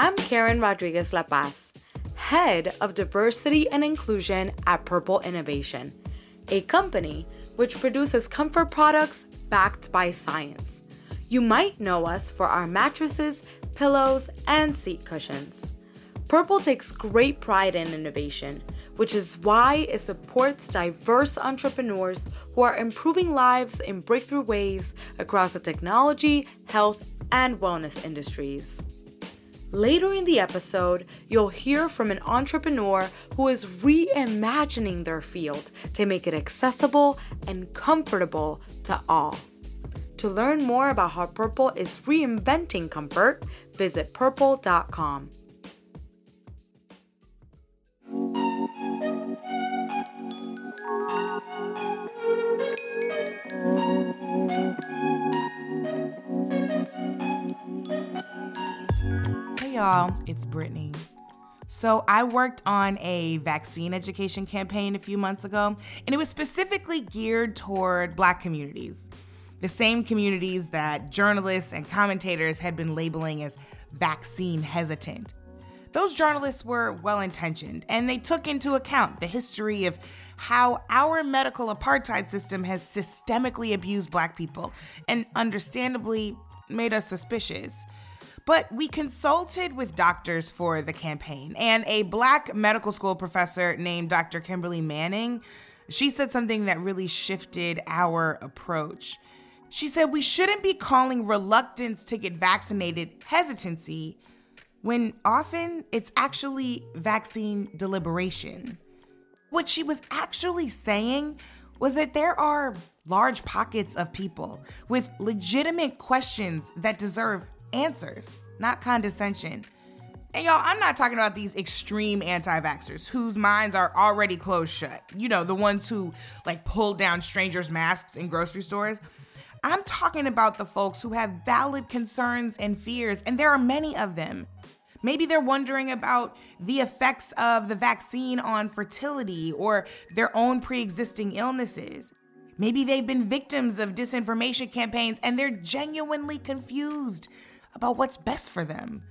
I'm Karen Rodriguez-La Paz, Head of Diversity and Inclusion at Purple Innovation, a company which produces comfort products backed by science. You might know us for our mattresses, pillows, and seat cushions. Purple takes great pride in innovation, which is why it supports diverse entrepreneurs who are improving lives in breakthrough ways across the technology, health, and wellness industries. Later in the episode, you'll hear from an entrepreneur who is reimagining their field to make it accessible and comfortable to all. To learn more about how Purple is reinventing comfort, visit purple.com. Y'all, it's Brittany. So I worked on a vaccine education campaign a few months ago, and it was specifically geared toward Black communities, the same communities that journalists and commentators had been labeling as vaccine hesitant. Those journalists were well-intentioned, and they took into account the history of how our medical apartheid system has systemically abused Black people and understandably made us suspicious. But we consulted with doctors for the campaign, and a Black medical school professor named Dr. Kimberly Manning, she said something that really shifted our approach. She said we shouldn't be calling reluctance to get vaccinated hesitancy when often it's actually vaccine deliberation. What she was actually saying was that there are large pockets of people with legitimate questions that deserve answers, not condescension. And y'all, I'm not talking about these extreme anti-vaxxers whose minds are already closed shut. You know, the ones who pull down strangers' masks in grocery stores. I'm talking about the folks who have valid concerns and fears, and there are many of them. Maybe they're wondering about the effects of the vaccine on fertility or their own pre-existing illnesses. Maybe they've been victims of disinformation campaigns and they're genuinely confused about what's best for them.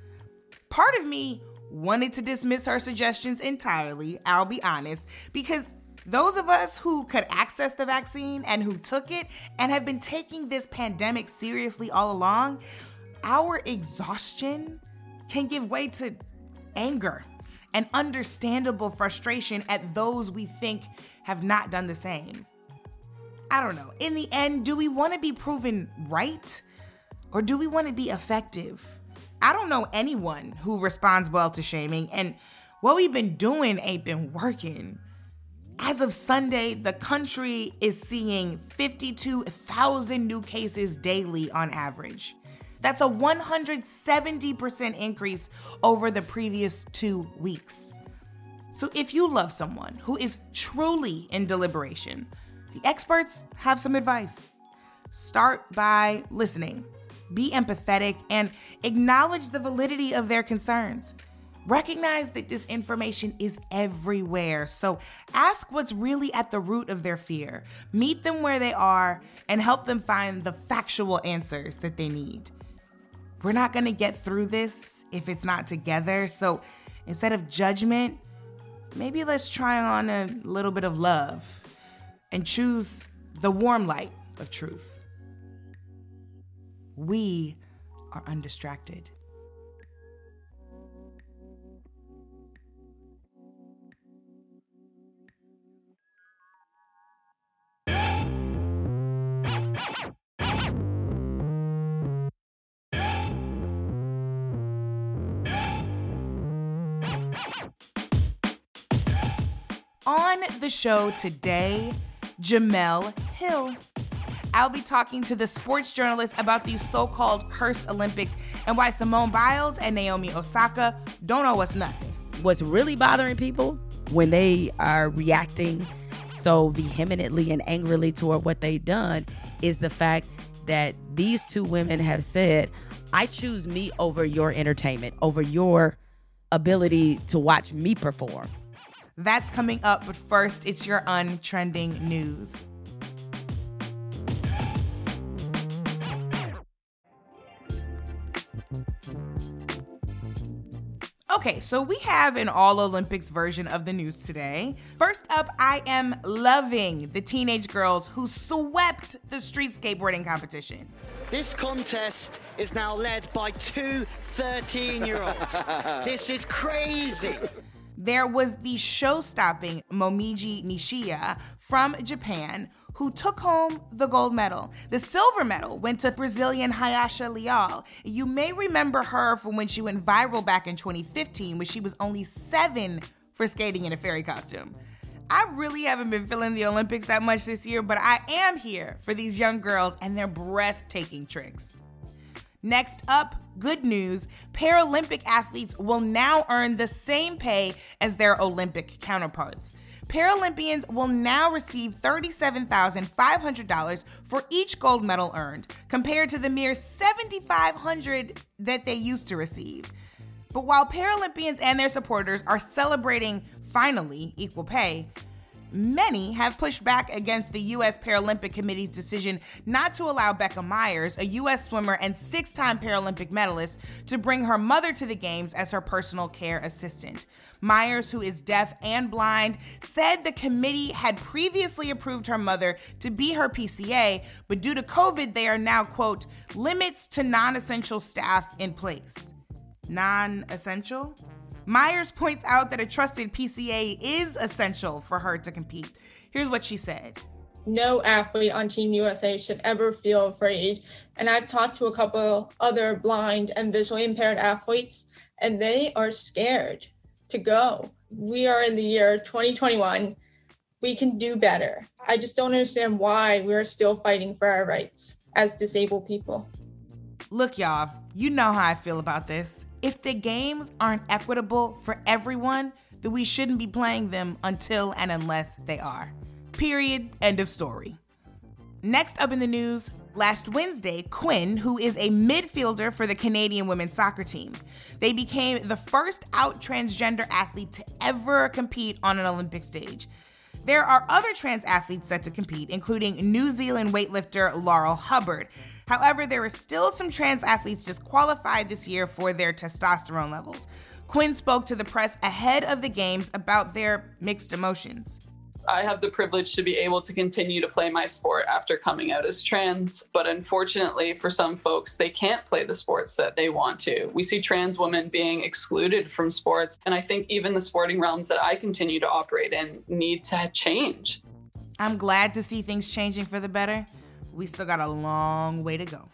Part of me wanted to dismiss her suggestions entirely, I'll be honest, because those of us who could access the vaccine and who took it and have been taking this pandemic seriously all along, our exhaustion can give way to anger and understandable frustration at those we think have not done the same. I don't know. In the end, do we want to be proven right? Or do we want to be effective? I don't know anyone who responds well to shaming, and what we've been doing ain't been working. As of Sunday, the country is seeing 52,000 new cases daily on average. That's a 170% increase over the previous 2 weeks. So if you love someone who is truly in deliberation, the experts have some advice. Start by listening. Be empathetic and acknowledge the validity of their concerns. Recognize that disinformation is everywhere. So ask what's really at the root of their fear. Meet them where they are and help them find the factual answers that they need. We're not going to get through this if it's not together. So instead of judgment, maybe let's try on a little bit of love and choose the warm light of truth. We are undistracted. On the show today, Jemele Hill. I'll be talking to the sports journalist about these so-called cursed Olympics and why Simone Biles and Naomi Osaka don't owe us nothing. What's really bothering people when they are reacting so vehemently and angrily toward what they've done is the fact that these two women have said, I choose me over your entertainment, over your ability to watch me perform. That's coming up, but first, it's your untrending news. Okay, so we have an all-Olympics version of the news today. First up, I am loving the teenage girls who swept the street skateboarding competition. This contest is now led by two 13-year-olds. This is crazy. There was the show-stopping Momiji Nishiya from Japan, who took home the gold medal. The silver medal went to Brazilian Hayasha Leal. You may remember her from when she went viral back in 2015, when she was only 7 for skating in a fairy costume. I really haven't been feeling the Olympics that much this year, but I am here for these young girls and their breathtaking tricks. Next up, good news, Paralympic athletes will now earn the same pay as their Olympic counterparts. Paralympians will now receive $37,500 for each gold medal earned, compared to the mere $7,500 that they used to receive. But while Paralympians and their supporters are celebrating, finally, equal pay, many have pushed back against the U.S. Paralympic Committee's decision not to allow Becca Myers, a U.S. swimmer and 6-time Paralympic medalist, to bring her mother to the Games as her personal care assistant. Myers, who is deaf and blind, said the committee had previously approved her mother to be her PCA, but due to COVID, they are now, quote, limits to non-essential staff in place. Non-essential? Myers points out that a trusted PCA is essential for her to compete. Here's what she said. No athlete on Team USA should ever feel afraid. And I've talked to a couple other blind and visually impaired athletes, and they are scared to go. We are in the year 2021. We can do better. I just don't understand why we're still fighting for our rights as disabled people. Look, y'all, you know how I feel about this. If the games aren't equitable for everyone, then we shouldn't be playing them until and unless they are. Period. End of story. Next up in the news, last Wednesday, Quinn, who is a midfielder for the Canadian women's soccer team, they became the first out transgender athlete to ever compete on an Olympic stage. There are other trans athletes set to compete, including New Zealand weightlifter Laurel Hubbard. However, there are still some trans athletes disqualified this year for their testosterone levels. Quinn spoke to the press ahead of the games about their mixed emotions. I have the privilege to be able to continue to play my sport after coming out as trans, but unfortunately for some folks, they can't play the sports that they want to. We see trans women being excluded from sports, and I think even the sporting realms that I continue to operate in need to change. I'm glad to see things changing for the better. We still got a long way to go.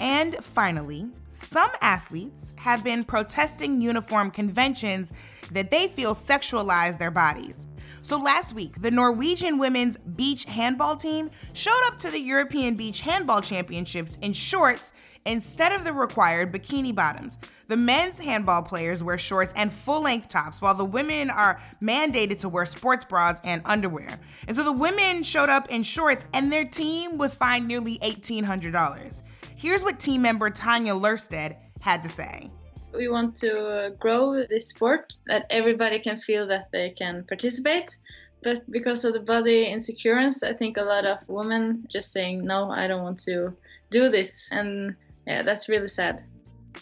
And finally, some athletes have been protesting uniform conventions that they feel sexualize their bodies. So last week, the Norwegian women's beach handball team showed up to the European Beach Handball Championships in shorts instead of the required bikini bottoms. The men's handball players wear shorts and full-length tops, while the women are mandated to wear sports bras and underwear. And so the women showed up in shorts, and their team was fined nearly $1,800. Here's what team member Tanya Lursted had to say. We want to grow this sport, that everybody can feel that they can participate. But because of the body insecurities, I think a lot of women just saying, no, I don't want to do this. And yeah, that's really sad.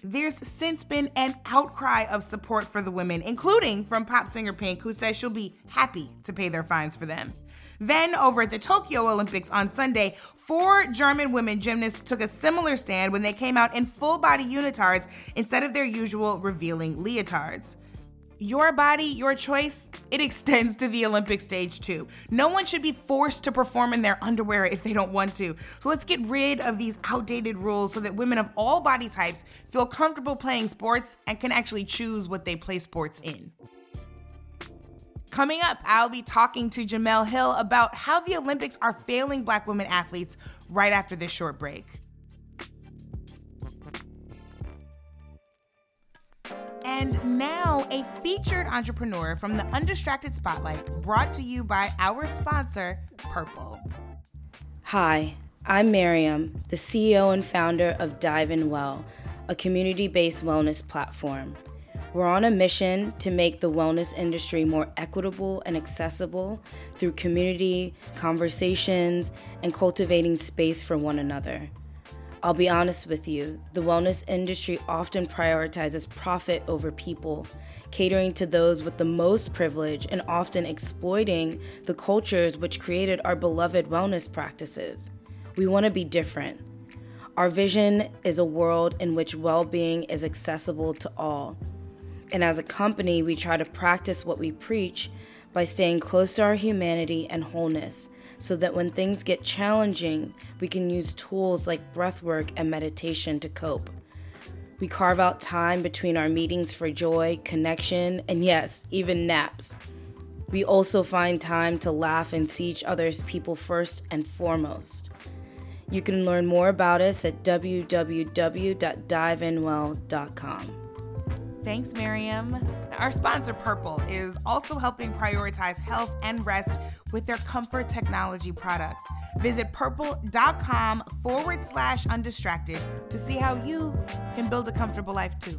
There's since been an outcry of support for the women, including from pop singer Pink, who says she'll be happy to pay their fines for them. Then over at the Tokyo Olympics on Sunday, 4 German women gymnasts took a similar stand when they came out in full-body unitards instead of their usual revealing leotards. Your body, your choice, it extends to the Olympic stage too. No one should be forced to perform in their underwear if they don't want to. So let's get rid of these outdated rules so that women of all body types feel comfortable playing sports and can actually choose what they play sports in. Coming up, I'll be talking to Jemele Hill about how the Olympics are failing Black women athletes right after this short break. And now, a featured entrepreneur from the Undistracted Spotlight, brought to you by our sponsor, Purple. Hi, I'm Maryam, the CEO and founder of Dive In Well, a community-based wellness platform. We're on a mission to make the wellness industry more equitable and accessible through community, conversations, and cultivating space for one another. I'll be honest with you, the wellness industry often prioritizes profit over people, catering to those with the most privilege and often exploiting the cultures which created our beloved wellness practices. We want to be different. Our vision is a world in which well-being is accessible to all. And as a company, we try to practice what we preach by staying close to our humanity and wholeness, so that when things get challenging, we can use tools like breathwork and meditation to cope. We carve out time between our meetings for joy, connection, and yes, even naps. We also find time to laugh and see each other's people first and foremost. You can learn more about us at www.diveinwell.com. Thanks, Maryam. Our sponsor, Purple, is also helping prioritize health and rest with their comfort technology products. Visit purple.com/undistracted to see how you can build a comfortable life too.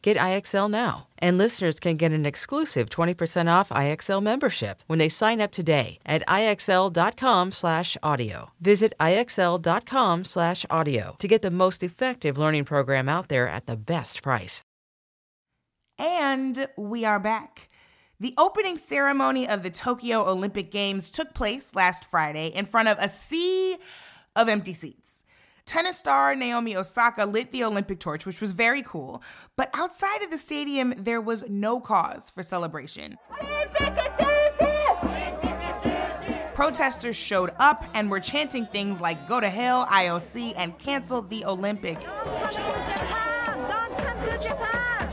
Get IXL now. And listeners can get an exclusive 20% off IXL membership when they sign up today at IXL.com/audio. Visit IXL.com/audio to get the most effective learning program out there at the best price. And we are back. The opening ceremony of the Tokyo Olympic Games took place last Friday in front of a sea of empty seats. Tennis star Naomi Osaka lit the Olympic torch, which was very cool. But outside of the stadium, there was no cause for celebration. Protesters showed up and were chanting things like, "Go to hell, IOC, and cancel the Olympics." Don't come to Japan! Don't come to Japan!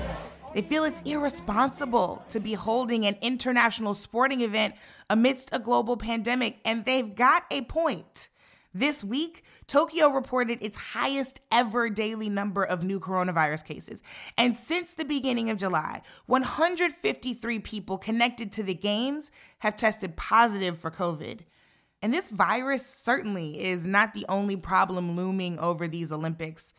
They feel it's irresponsible to be holding an international sporting event amidst a global pandemic, and they've got a point. This week, Tokyo reported its highest ever daily number of new coronavirus cases. And since the beginning of July, 153 people connected to the games have tested positive for COVID. And this virus certainly is not the only problem looming over these Olympics.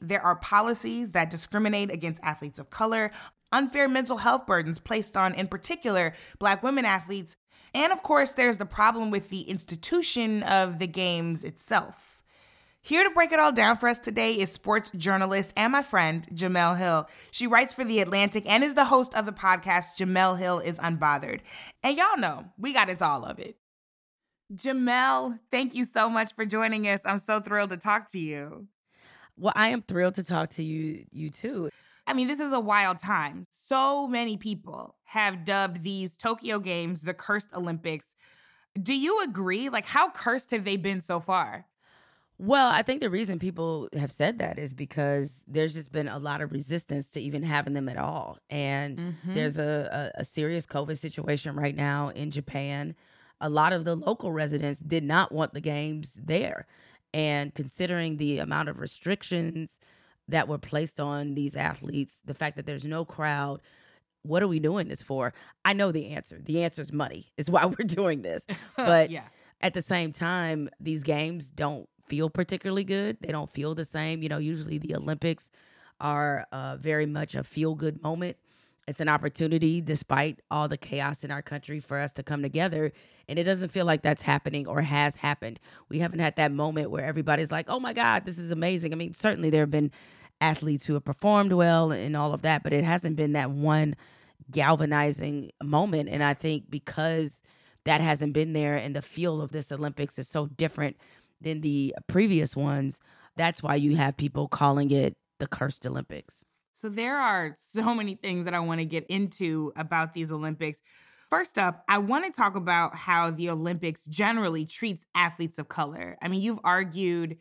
There are policies that discriminate against athletes of color, unfair mental health burdens placed on, in particular, Black women athletes. And of course, there's the problem with the institution of the games itself. Here to break it all down for us today is sports journalist and my friend, Jemele Hill. She writes for The Atlantic and is the host of the podcast, Jemele Hill is Unbothered. And y'all know, we got into all of it. Jemele, thank you so much for joining us. I'm so thrilled to talk to you. Well, I am thrilled to talk to you too. I mean, this is a wild time. So many people have dubbed these Tokyo Games the cursed Olympics. Do you agree? Like, how cursed have they been so far? Well, I think the reason people have said that is because there's just been a lot of resistance to even having them at all. And there's a serious COVID situation right now in Japan. A lot of the local residents did not want the games there. And considering the amount of restrictions that were placed on these athletes, the fact that there's no crowd, what are we doing this for? I know the answer. The answer is money, is why we're doing this. But yeah. At the same time, these games don't feel particularly good. They don't feel the same. You know, usually the Olympics are very much a feel-good moment. It's an opportunity, despite all the chaos in our country, for us to come together. And it doesn't feel like that's happening or has happened. We haven't had that moment where everybody's like, oh my God, this is amazing. I mean, certainly there have been athletes who have performed well and all of that, but it hasn't been that one galvanizing moment. And I think because that hasn't been there and the feel of this Olympics is so different than the previous ones, that's why you have people calling it the cursed Olympics. So there are so many things that I want to get into about these Olympics. First up, I want to talk about how the Olympics generally treats athletes of color. I mean, you've argued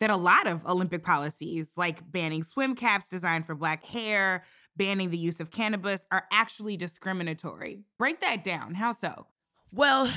that a lot of Olympic policies, like banning swim caps designed for Black hair, banning the use of cannabis, are actually discriminatory. Break that down. How so? Well,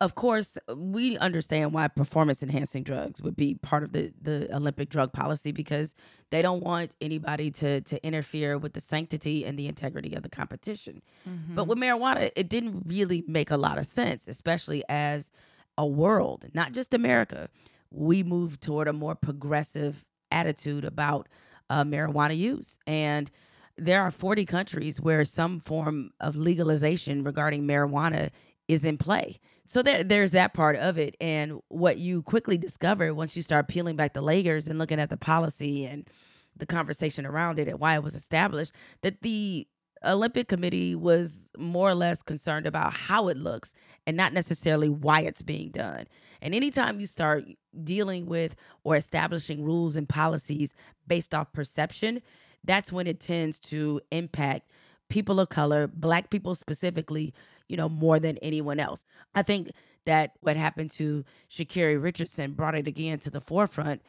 of course, we understand why performance-enhancing drugs would be part of the Olympic drug policy, because they don't want anybody to interfere with the sanctity and the integrity of the competition. Mm-hmm. But with marijuana, it didn't really make a lot of sense, especially as a world, not just America. We move toward a more progressive attitude about marijuana use. And there are 40 countries where some form of legalization regarding marijuana is in play. So there's that part of it. And what you quickly discover once you start peeling back the layers and looking at the policy and the conversation around it and why it was established, that the Olympic Committee was more or less concerned about how it looks and not necessarily why it's being done. And anytime you start dealing with or establishing rules and policies based off perception, that's when it tends to impact people of color, Black people specifically, you know, more than anyone else. I think that what happened to Sha'Carri Richardson brought it again to the forefront,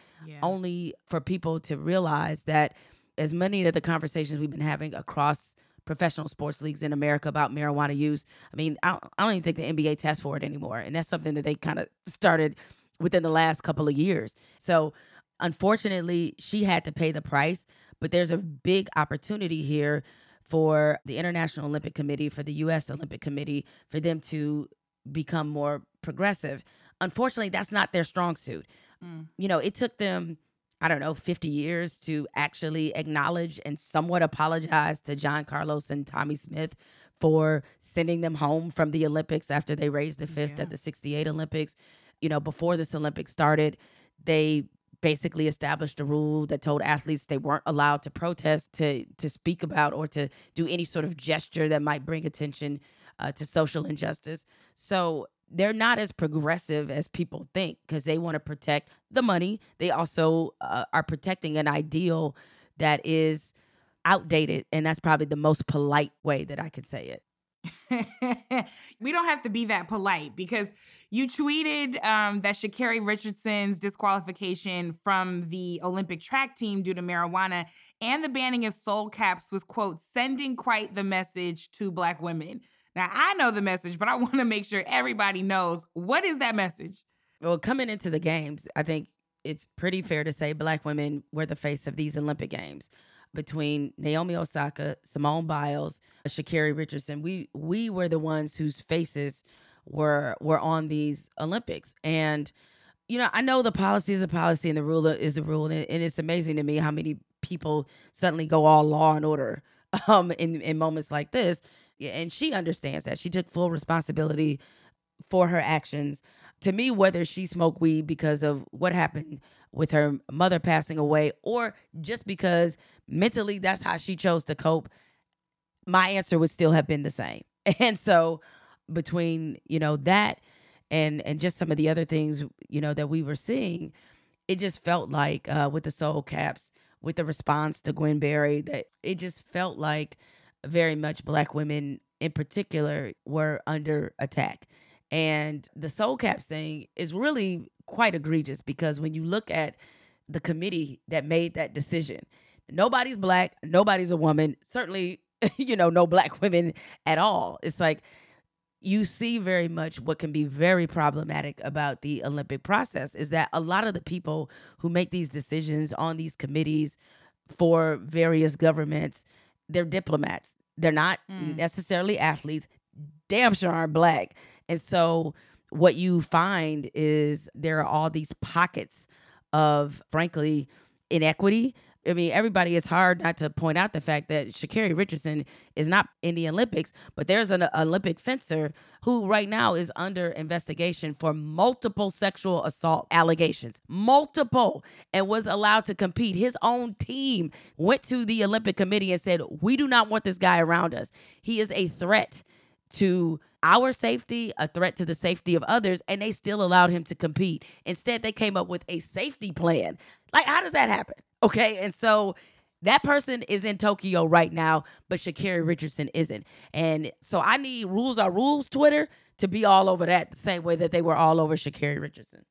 only for people to realize that as many of the conversations we've been having across professional sports leagues in America about marijuana use, I mean, I don't even think the NBA tests for it anymore. And that's something that they kind of started within the last couple of years. So unfortunately, she had to pay the price, but there's a big opportunity here for the International Olympic Committee, for the U.S. Olympic Committee, for them to become more progressive. Unfortunately, that's not their strong suit. You know, it took them, 50 years to actually acknowledge and somewhat apologize to John Carlos and Tommy Smith for sending them home from the Olympics after they raised the fist at the 68 Olympics. You know, before this Olympics started, they basically established a rule that told athletes they weren't allowed to protest, to speak about, or to do any sort of gesture that might bring attention to social injustice. So they're not as progressive as people think, because they want to protect the money. They also are protecting an ideal that is outdated. And that's probably the most polite way that I could say it. We don't have to be that polite, because you tweeted that Sha'Carri Richardson's disqualification from the Olympic track team due to marijuana and the banning of soul caps was, quote, sending quite the message to Black women. Now, I know the message, but I want to make sure everybody knows. What is that message? Well, coming into the games, I think it's pretty fair to say Black women were the face of these Olympic games. Between Naomi Osaka, Simone Biles, Sha'Carri Richardson, we were the ones whose faces were on these Olympics. And, you know, I know the policy is a policy and the rule is the rule. And it's amazing to me how many people suddenly go all law and order in moments like this. And she understands that. She took full responsibility for her actions. To me, whether she smoked weed because of what happened with her mother passing away, or just because mentally that's how she chose to cope, my answer would still have been the same. And so between, you know, that and just some of the other things, you know, that we were seeing, it just felt like with the soul caps, with the response to Gwen Berry, that it just felt like very much Black women in particular were under attack. And the soul caps thing is really quite egregious, because when you look at the committee that made that decision, nobody's Black, nobody's a woman, certainly, you know, no Black women at all. It's like you see very much what can be very problematic about the Olympic process is that a lot of the people who make these decisions on these committees for various governments, they're diplomats. They're not necessarily athletes. Damn sure aren't Black. And so what you find is there are all these pockets of, frankly, inequity. I mean, everybody, it's hard not to point out the fact that Sha'Carri Richardson is not in the Olympics, but there's an Olympic fencer who right now is under investigation for multiple sexual assault allegations, multiple, and was allowed to compete. His own team went to the Olympic Committee and said, we do not want this guy around us. He is a threat to our safety, a threat to the safety of others, and they still allowed him to compete. Instead, they came up with a safety plan. Like, how does that happen? Okay. And so That person is in Tokyo right now, but Sha'Carri Richardson isn't. And so I need Rules Are Rules Twitter to be all over that the same way that they were all over Sha'Carri Richardson.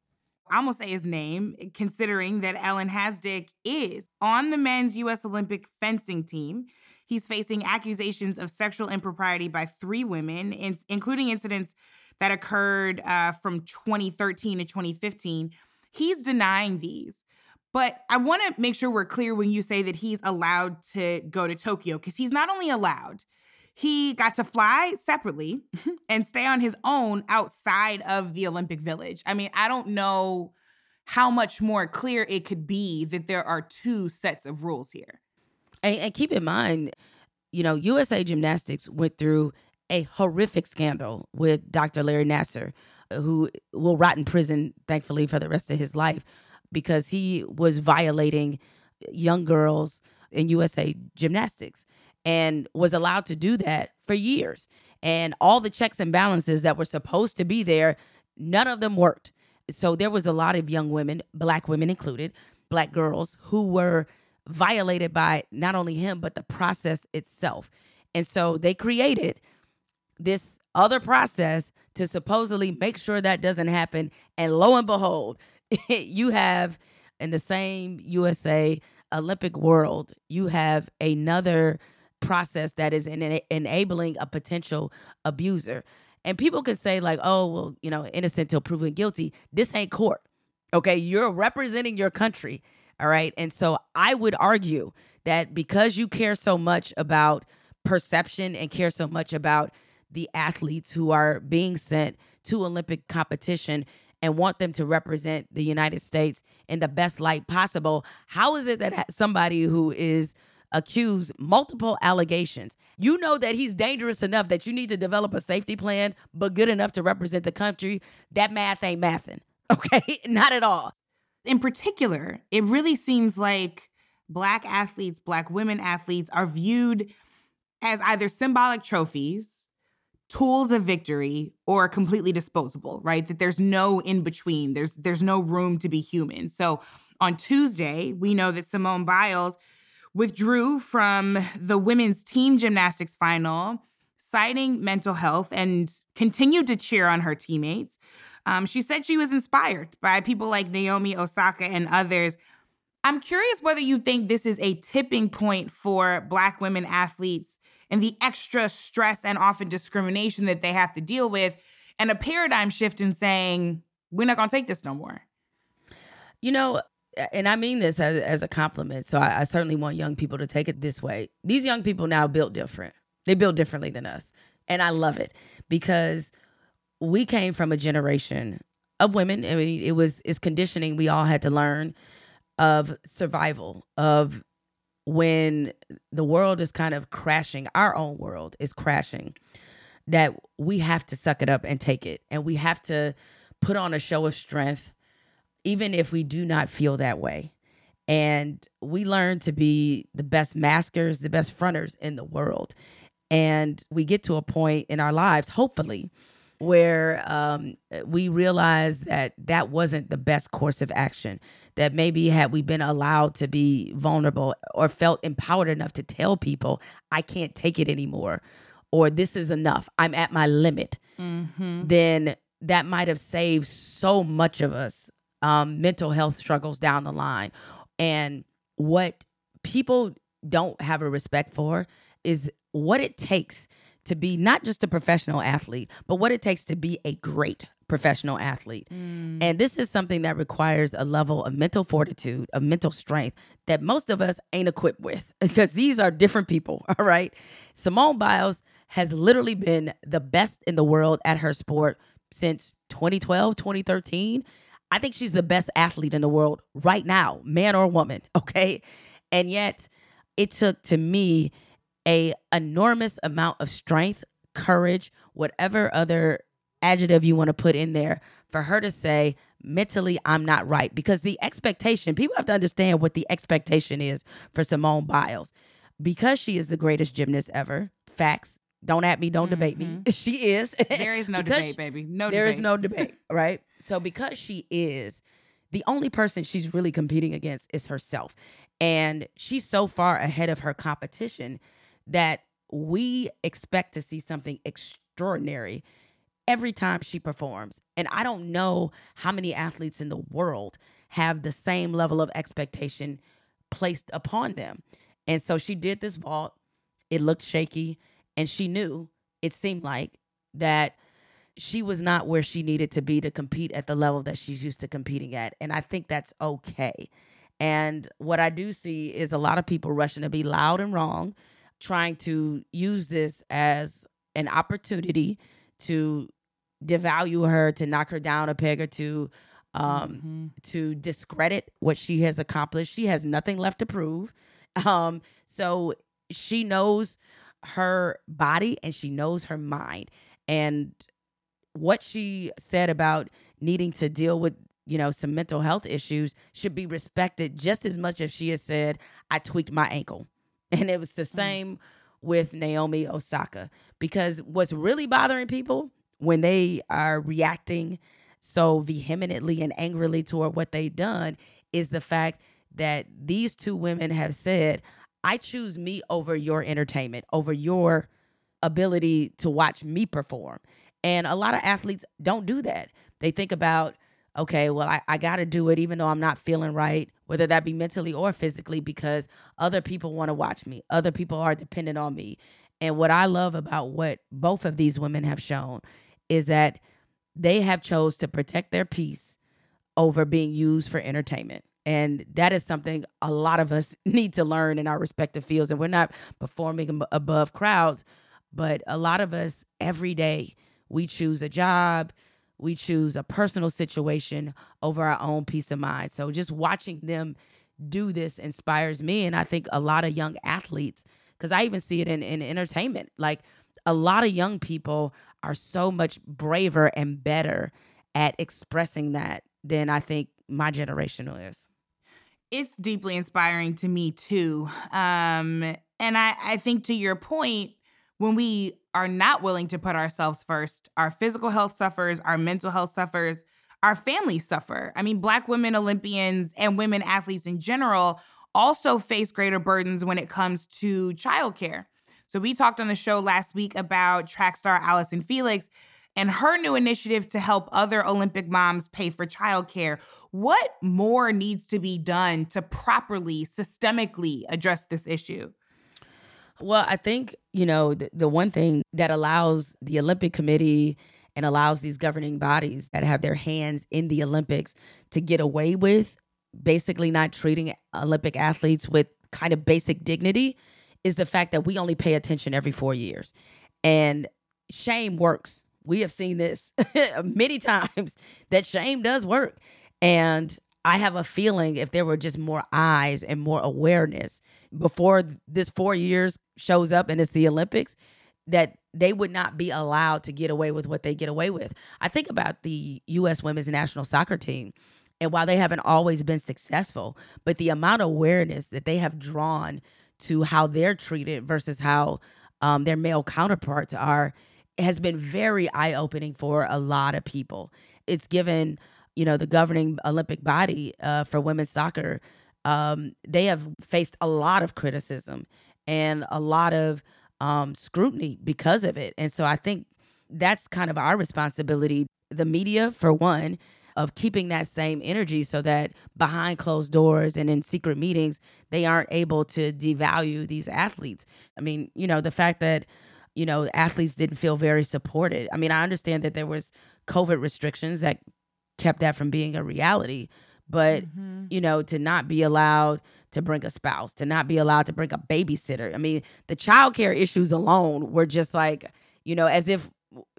I'm going to say his name, considering that Ellen Hasdick is on the men's U.S. Olympic fencing team. He's facing accusations of sexual impropriety by three women, including incidents that occurred from 2013 to 2015. He's denying these. But I want to make sure we're clear when you say that he's allowed to go to Tokyo, because he's not only allowed, he got to fly separately and stay on his own outside of the Olympic Village. I mean, I don't know how much more clear it could be that there are two sets of rules here. And keep in mind, you know, USA Gymnastics went through a horrific scandal with Dr. Larry Nasser, who will rot in prison, thankfully, for the rest of his life, because he was violating young girls in USA Gymnastics and was allowed to do that for years. And all the checks and balances that were supposed to be there, none of them worked. So there was a lot of young women, Black women included, Black girls, who were violated by not only him, but the process itself. And so they created this other process to supposedly make sure that doesn't happen. And lo and behold, you have in the same USA Olympic world, you have another process that is enabling a potential abuser. And people can say like, oh, well, you know, innocent till proven guilty. This ain't court. Okay. You're representing your country. All right. And so I would argue that because you care so much about perception and care so much about the athletes who are being sent to Olympic competition and want them to represent the United States in the best light possible, how is it that somebody who is accused multiple allegations, you know that he's dangerous enough that you need to develop a safety plan, but good enough to represent the country? That math ain't mathing, okay? Not at all. In particular, it really seems like Black athletes, Black women athletes are viewed as either symbolic trophies, tools of victory, or completely disposable, right? That there's no in between. There's no room to be human. So on Tuesday, we know that Simone Biles withdrew from the women's team gymnastics final, citing mental health, and continued to cheer on her teammates. She said she was inspired by people like Naomi Osaka and others. I'm curious whether you think this is a tipping point for Black women athletes and the extra stress and often discrimination that they have to deal with, and a paradigm shift in saying, we're not going to take this no more. You know, and I mean this as a compliment, so I certainly want young people to take it this way. These young people now built different. They built differently than us. And I love it, because we came from a generation of women. I mean, it's conditioning we all had to learn of survival, of when the world is kind of crashing, our own world is crashing, that we have to suck it up and take it. And we have to put on a show of strength, even if we do not feel that way. And we learn to be the best maskers, the best fronters in the world. And we get to a point in our lives, hopefully, where we realized that that wasn't the best course of action, that maybe had we been allowed to be vulnerable or felt empowered enough to tell people, I can't take it anymore, or this is enough, I'm at my limit, then that might have saved so much of us mental health struggles down the line. And what people don't have a respect for is what it takes to be not just a professional athlete, but what it takes to be a great professional athlete. And this is something that requires a level of mental fortitude, of mental strength that most of us ain't equipped with, because these are different people, all right? Simone Biles has literally been the best in the world at her sport since 2012, 2013. I think she's the best athlete in the world right now, man or woman, okay? And yet it took, to me, a enormous amount of strength, courage, whatever other adjective you want to put in there, for her to say, mentally, I'm not right. Because the expectation, people have to understand what the expectation is for Simone Biles. Because she is the greatest gymnast ever, facts, don't at me, don't debate me. She is. There is no debate, baby. No debate. There is no debate, right? So because she is, the only person she's really competing against is herself. And she's so far ahead of her competition that we expect to see something extraordinary every time she performs. And I don't know how many athletes in the world have the same level of expectation placed upon them. And so she did this vault. It looked shaky. And she knew, it seemed like, that she was not where she needed to be to compete at the level that she's used to competing at. And I think that's okay. And what I do see is a lot of people rushing to be loud and wrong, trying to use this as an opportunity to devalue her, to knock her down a peg or two, to discredit what she has accomplished. She has nothing left to prove. So she knows her body and she knows her mind. And what she said about needing to deal with, you know, some mental health issues should be respected just as much as she has said, I tweaked my ankle. And it was the same with Naomi Osaka, because what's really bothering people when they are reacting so vehemently and angrily toward what they've done is the fact that these two women have said, I choose me over your entertainment, over your ability to watch me perform. And a lot of athletes don't do that. They think about, okay, well, I got to do it even though I'm not feeling right, whether that be mentally or physically, because other people want to watch me. Other people are dependent on me. And what I love about what both of these women have shown is that they have chose to protect their peace over being used for entertainment. And that is something a lot of us need to learn in our respective fields. And we're not performing above crowds, but a lot of us every day, we choose a job, we choose a personal situation over our own peace of mind. So just watching them do this inspires me. And I think a lot of young athletes, because I even see it in entertainment, like a lot of young people are so much braver and better at expressing that than I think my generation is. It's deeply inspiring to me too. And I think to your point, when we are not willing to put ourselves first, our physical health suffers, our mental health suffers, our families suffer. I mean, Black women Olympians and women athletes in general also face greater burdens when it comes to childcare. So we talked on the show last week about track star Allison Felix and her new initiative to help other Olympic moms pay for childcare. What more needs to be done to properly, systemically address this issue? Well, I think, you know, the one thing that allows the Olympic Committee and allows these governing bodies that have their hands in the Olympics to get away with basically not treating Olympic athletes with kind of basic dignity is the fact that we only pay attention every 4 years. And shame works. We have seen this many times that shame does work. And I have a feeling if there were just more eyes and more awareness before this 4 years shows up and it's the Olympics, that they would not be allowed to get away with what they get away with. I think about the U.S. women's national soccer team, and while they haven't always been successful, but the amount of awareness that they have drawn to how they're treated versus how their male counterparts are has been very eye-opening for a lot of people. It's given, you know, the governing Olympic body for women's soccer, they have faced a lot of criticism and a lot of scrutiny because of it. And so I think that's kind of our responsibility, the media, for one, of keeping that same energy so that behind closed doors and in secret meetings, they aren't able to devalue these athletes. I mean, you know, the fact that, you know, athletes didn't feel very supported. I mean, I understand that there was COVID restrictions that kept that from being a reality. But, you know, to not be allowed to bring a spouse, to not be allowed to bring a babysitter. I mean, the childcare issues alone were just like, you know, as if,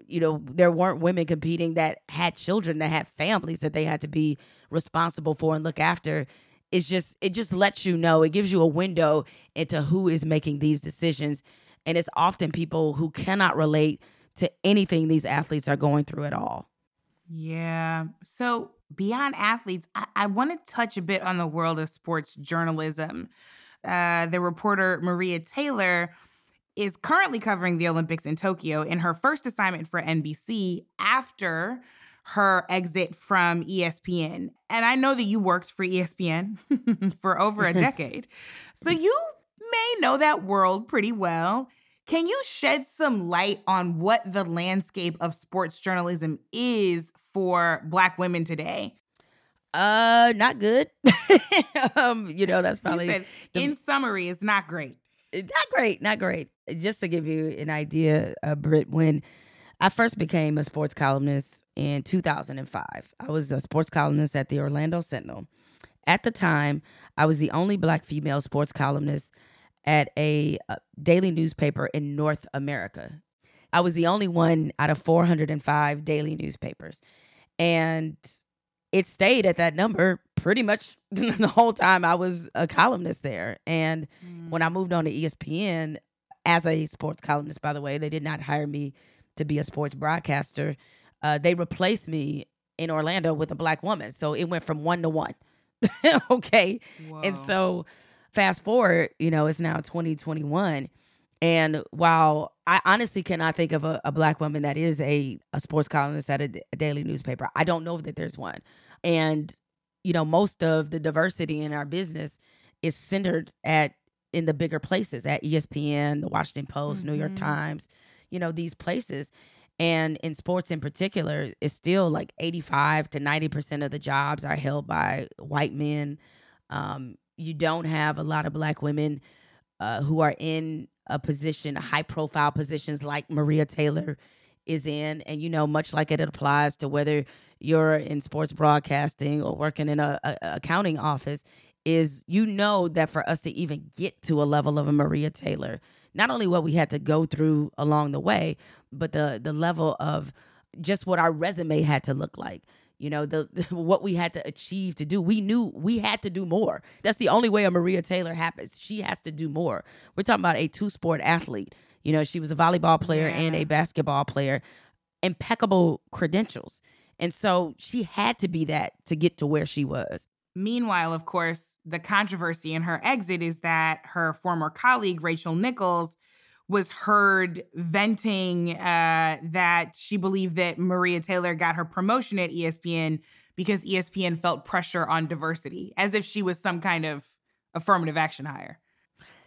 you know, there weren't women competing that had children, that had families that they had to be responsible for and look after. It's just, it just lets you know, it gives you a window into who is making these decisions. And it's often people who cannot relate to anything these athletes are going through at all. Yeah. So beyond athletes, I want to touch a bit on the world of sports journalism. The reporter Maria Taylor is currently covering the Olympics in Tokyo in her first assignment for NBC after her exit from ESPN. And I know that you worked for ESPN for over a decade. So you may know that world pretty well. Can you shed some light on what the landscape of sports journalism is for Black women today? Not good. That's probably... You said, in summary, it's not great. Not great. Just to give you an idea, Britt, when I first became a sports columnist in 2005, I was a sports columnist at the Orlando Sentinel. At the time, I was the only Black female sports columnist at a daily newspaper in North America. I was the only one out of 405 daily newspapers. And it stayed at that number pretty much the whole time I was a columnist there. And when I moved on to ESPN as a sports columnist, by the way, they did not hire me to be a sports broadcaster. They replaced me in Orlando with a Black woman. So it went from 1 to 1. Okay. Whoa. And so fast forward, it's now 2021. And while I honestly cannot think of a Black woman that is a sports columnist at a daily newspaper, I don't know that there's one. And, most of the diversity in our business is centered in the bigger places, at ESPN, the Washington Post, New York Times, these places. And in sports in particular, it's still like 85 to 90% of the jobs are held by white men. You don't have a lot of Black women who are in high-profile positions like Maria Taylor is in. And, much like it applies to whether you're in sports broadcasting or working in a accounting office, is that for us to even get to a level of a Maria Taylor, not only what we had to go through along the way, but the level of just what our resume had to look like. What we had to achieve to do. We knew we had to do more. That's the only way a Maria Taylor happens. She has to do more. We're talking about a two-sport athlete. She was a volleyball player and a basketball player. Impeccable credentials. And so she had to be that to get to where she was. Meanwhile, of course, the controversy in her exit is that her former colleague, Rachel Nichols, was heard venting that she believed that Maria Taylor got her promotion at ESPN because ESPN felt pressure on diversity, as if she was some kind of affirmative action hire.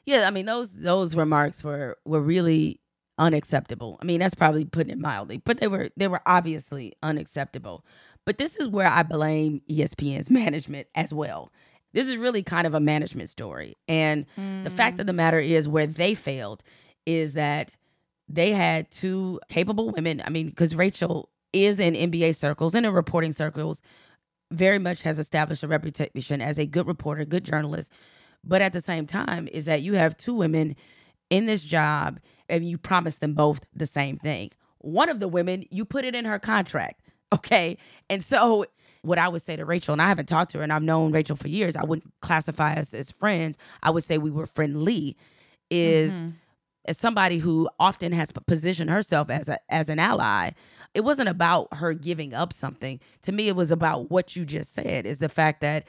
Yeah, those remarks were really unacceptable. That's probably putting it mildly, but they were obviously unacceptable. But this is where I blame ESPN's management as well. This is really kind of a management story. And the fact of the matter is, where they failed is that they had two capable women. Because Rachel is in NBA circles and in reporting circles, very much has established a reputation as a good reporter, good journalist. But at the same time is that you have two women in this job and you promise them both the same thing. One of the women, you put it in her contract, okay? And so what I would say to Rachel, and I haven't talked to her, and I've known Rachel for years, I wouldn't classify us as friends. I would say we were friendly, is... as somebody who often has positioned herself as an ally, it wasn't about her giving up something. To me, it was about what you just said, is the fact that,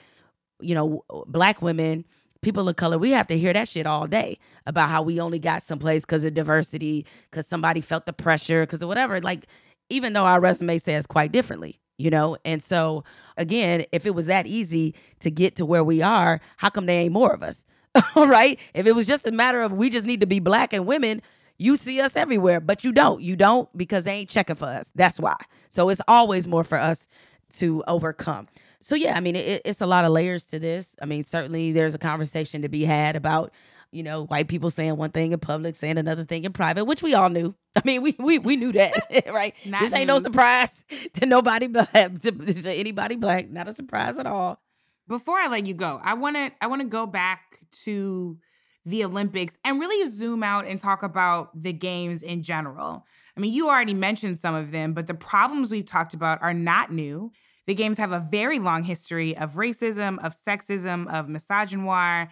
Black women, people of color, we have to hear that shit all day about how we only got someplace because of diversity, because somebody felt the pressure, because of whatever. Like, even though our resume says quite differently, And so, again, if it was that easy to get to where we are, how come there ain't more of us? All right. If it was just a matter of we just need to be Black and women, you see us everywhere, but you don't because they ain't checking for us. That's why. So it's always more for us to overcome. So, yeah, it's a lot of layers to this. Certainly there's a conversation to be had about, white people saying one thing in public, saying another thing in private, which we all knew. We knew that, right? This ain't no surprise to nobody, to anybody Black, not a surprise at all. Before I let you go, I want to go back to the Olympics and really zoom out and talk about the games in general. You already mentioned some of them, but the problems we've talked about are not new. The games have a very long history of racism, of sexism, of misogynoir,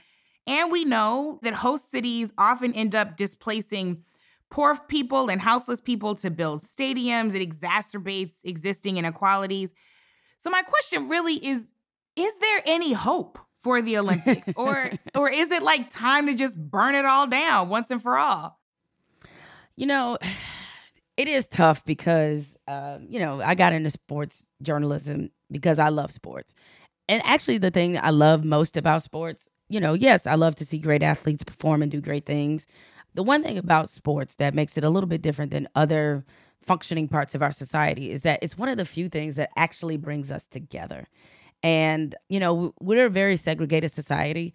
and we know that host cities often end up displacing poor people and houseless people to build stadiums. It exacerbates existing inequalities. So my question really is there any hope for the Olympics? Or is it like time to just burn it all down once and for all? it is tough because, you know, I got into sports journalism because I love sports. And actually the thing I love most about sports, you know, yes, I love to see great athletes perform and do great things. The one thing about sports that makes it a little bit different than other functioning parts of our society is that it's one of the few things that actually brings us together. And, you know, we're a very segregated society,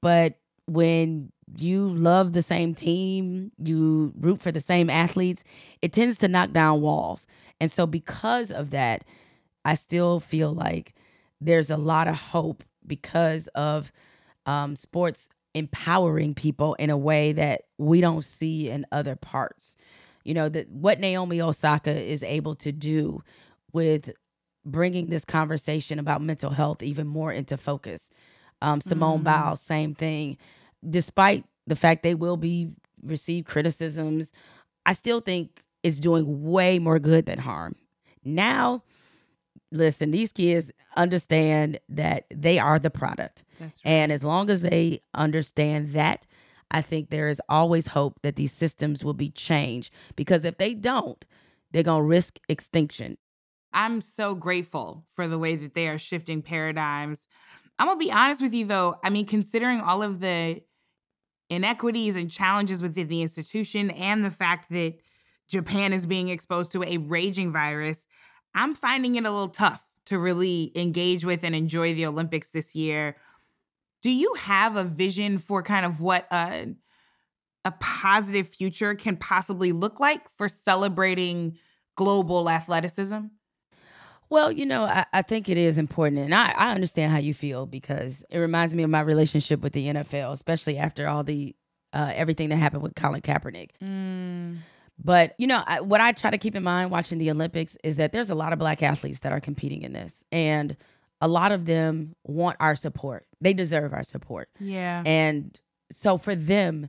but when you love the same team, you root for the same athletes, it tends to knock down walls. And so because of that, I still feel like there's a lot of hope because of sports empowering people in a way that we don't see in other parts. You know, that what Naomi Osaka is able to do with bringing this conversation about mental health even more into focus. Simone Biles, same thing. Despite the fact they will be receive criticisms, I still think it's doing way more good than harm. Now, listen, these kids understand that they are the product. That's right. And as long as they understand that, I think there is always hope that these systems will be changed, because if they don't, they're going to risk extinction. I'm so grateful for the way that they are shifting paradigms. I'm going to be honest with you, though. I mean, considering all of the inequities and challenges within the institution and the fact that Japan is being exposed to a raging virus, I'm finding it a little tough to really engage with and enjoy the Olympics this year. Do you have a vision for kind of what a positive future can possibly look like for celebrating global athleticism? Well, you know, I think it is important. And I understand how you feel, because it reminds me of my relationship with the NFL, especially after all the everything that happened with Colin Kaepernick. But, you know, what I try to keep in mind watching the Olympics is that there's a lot of Black athletes that are competing in this. And a lot of them want our support. They deserve our support. Yeah. And so for them,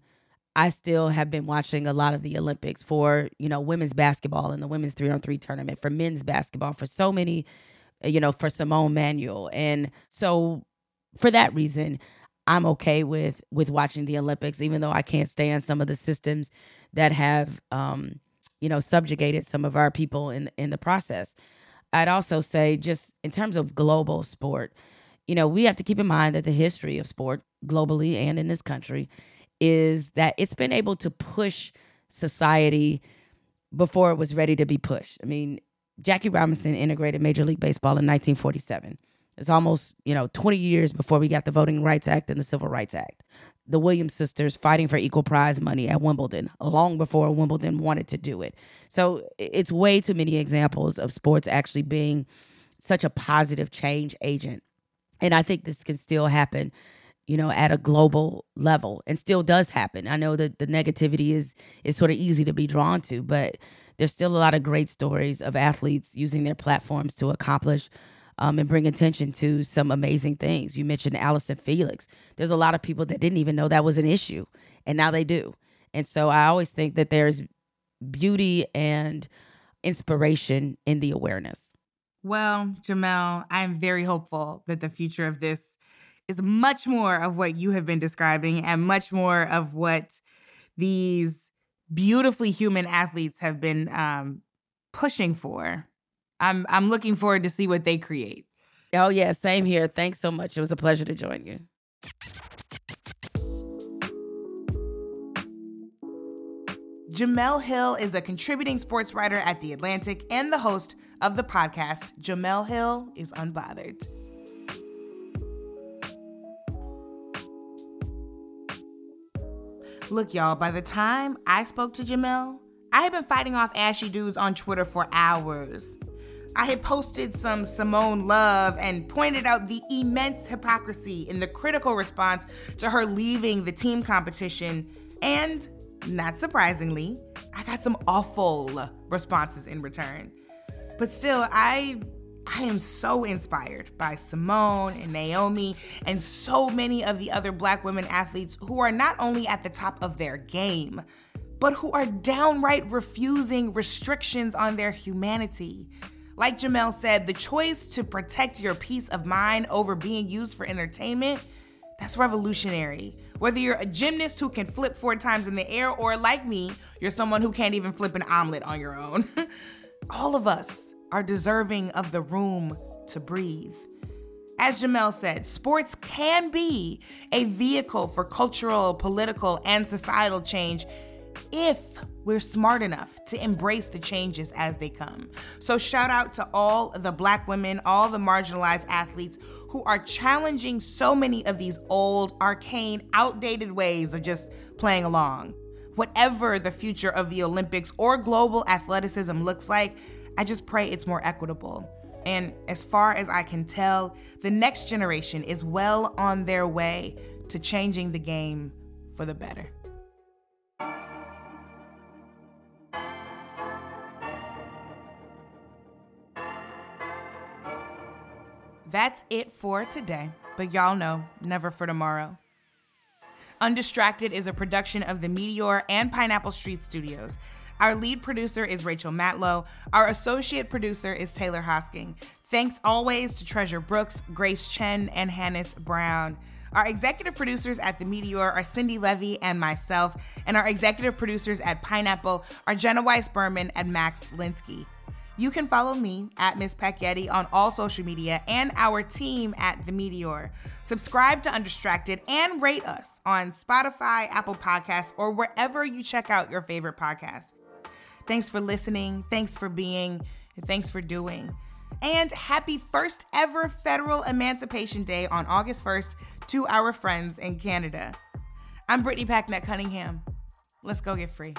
I still have been watching a lot of the Olympics for, you know, women's basketball and the women's 3-on-3 tournament, for men's basketball, for so many, you know, for Simone Manuel. And so for that reason, I'm okay with watching the Olympics, even though I can't stand some of the systems that have, you know, subjugated some of our people in the process. I'd also say, just in terms of global sport, you know, we have to keep in mind that the history of sport globally and in this country is that it's been able to push society before it was ready to be pushed. I mean, Jackie Robinson integrated Major League Baseball in 1947. It's almost, you know, 20 years before we got the Voting Rights Act and the Civil Rights Act. The Williams sisters fighting for equal prize money at Wimbledon, long before Wimbledon wanted to do it. So it's way too many examples of sports actually being such a positive change agent. And I think this can still happen, you know, at a global level, and still does happen. I know that the negativity is sort of easy to be drawn to, but there's still a lot of great stories of athletes using their platforms to accomplish and bring attention to some amazing things. You mentioned Allison Felix. There's a lot of people that didn't even know that was an issue, and now they do. And so I always think that there's beauty and inspiration in the awareness. Well, Jemele, I'm very hopeful that the future of this is much more of what you have been describing, and much more of what these beautifully human athletes have been pushing for. I'm looking forward to see what they create. Oh, yeah. Same here. Thanks so much. It was a pleasure to join you. Jemele Hill is a contributing sports writer at The Atlantic and the host of the podcast Jemele Hill is Unbothered. Look, y'all, by the time I spoke to Jemele, I had been fighting off ashy dudes on Twitter for hours. I had posted some Simone love and pointed out the immense hypocrisy in the critical response to her leaving the team competition. And not surprisingly, I got some awful responses in return. But still, I am so inspired by Simone and Naomi and so many of the other Black women athletes who are not only at the top of their game, but who are downright refusing restrictions on their humanity. Like Jemele said, the choice to protect your peace of mind over being used for entertainment, that's revolutionary. Whether you're a gymnast who can flip 4 times in the air, or like me, you're someone who can't even flip an omelet on your own. All of us are deserving of the room to breathe. As Jemele said, sports can be a vehicle for cultural, political, and societal change if we're smart enough to embrace the changes as they come. So shout out to all the Black women, all the marginalized athletes who are challenging so many of these old, arcane, outdated ways of just playing along. Whatever the future of the Olympics or global athleticism looks like, I just pray it's more equitable. And as far as I can tell, the next generation is well on their way to changing the game for the better. That's it for today, but y'all know, never for tomorrow. Undistracted is a production of the Meteor and Pineapple Street Studios. Our lead producer is Rachel Matlow. Our associate producer is Taylor Hosking. Thanks always to Treasure Brooks, Grace Chen, and Hannes Brown. Our executive producers at The Meteor are Cindy Levy and myself, and our executive producers at Pineapple are Jenna Weiss-Berman and Max Linsky. You can follow me at Ms. Pacchetti on all social media and our team at The Meteor. Subscribe to Undistracted and rate us on Spotify, Apple Podcasts, or wherever you check out your favorite podcasts. Thanks for listening, thanks for being, and thanks for doing. And happy first ever Federal Emancipation Day on August 1st to our friends in Canada. I'm Brittany Packnett Cunningham. Let's go get free.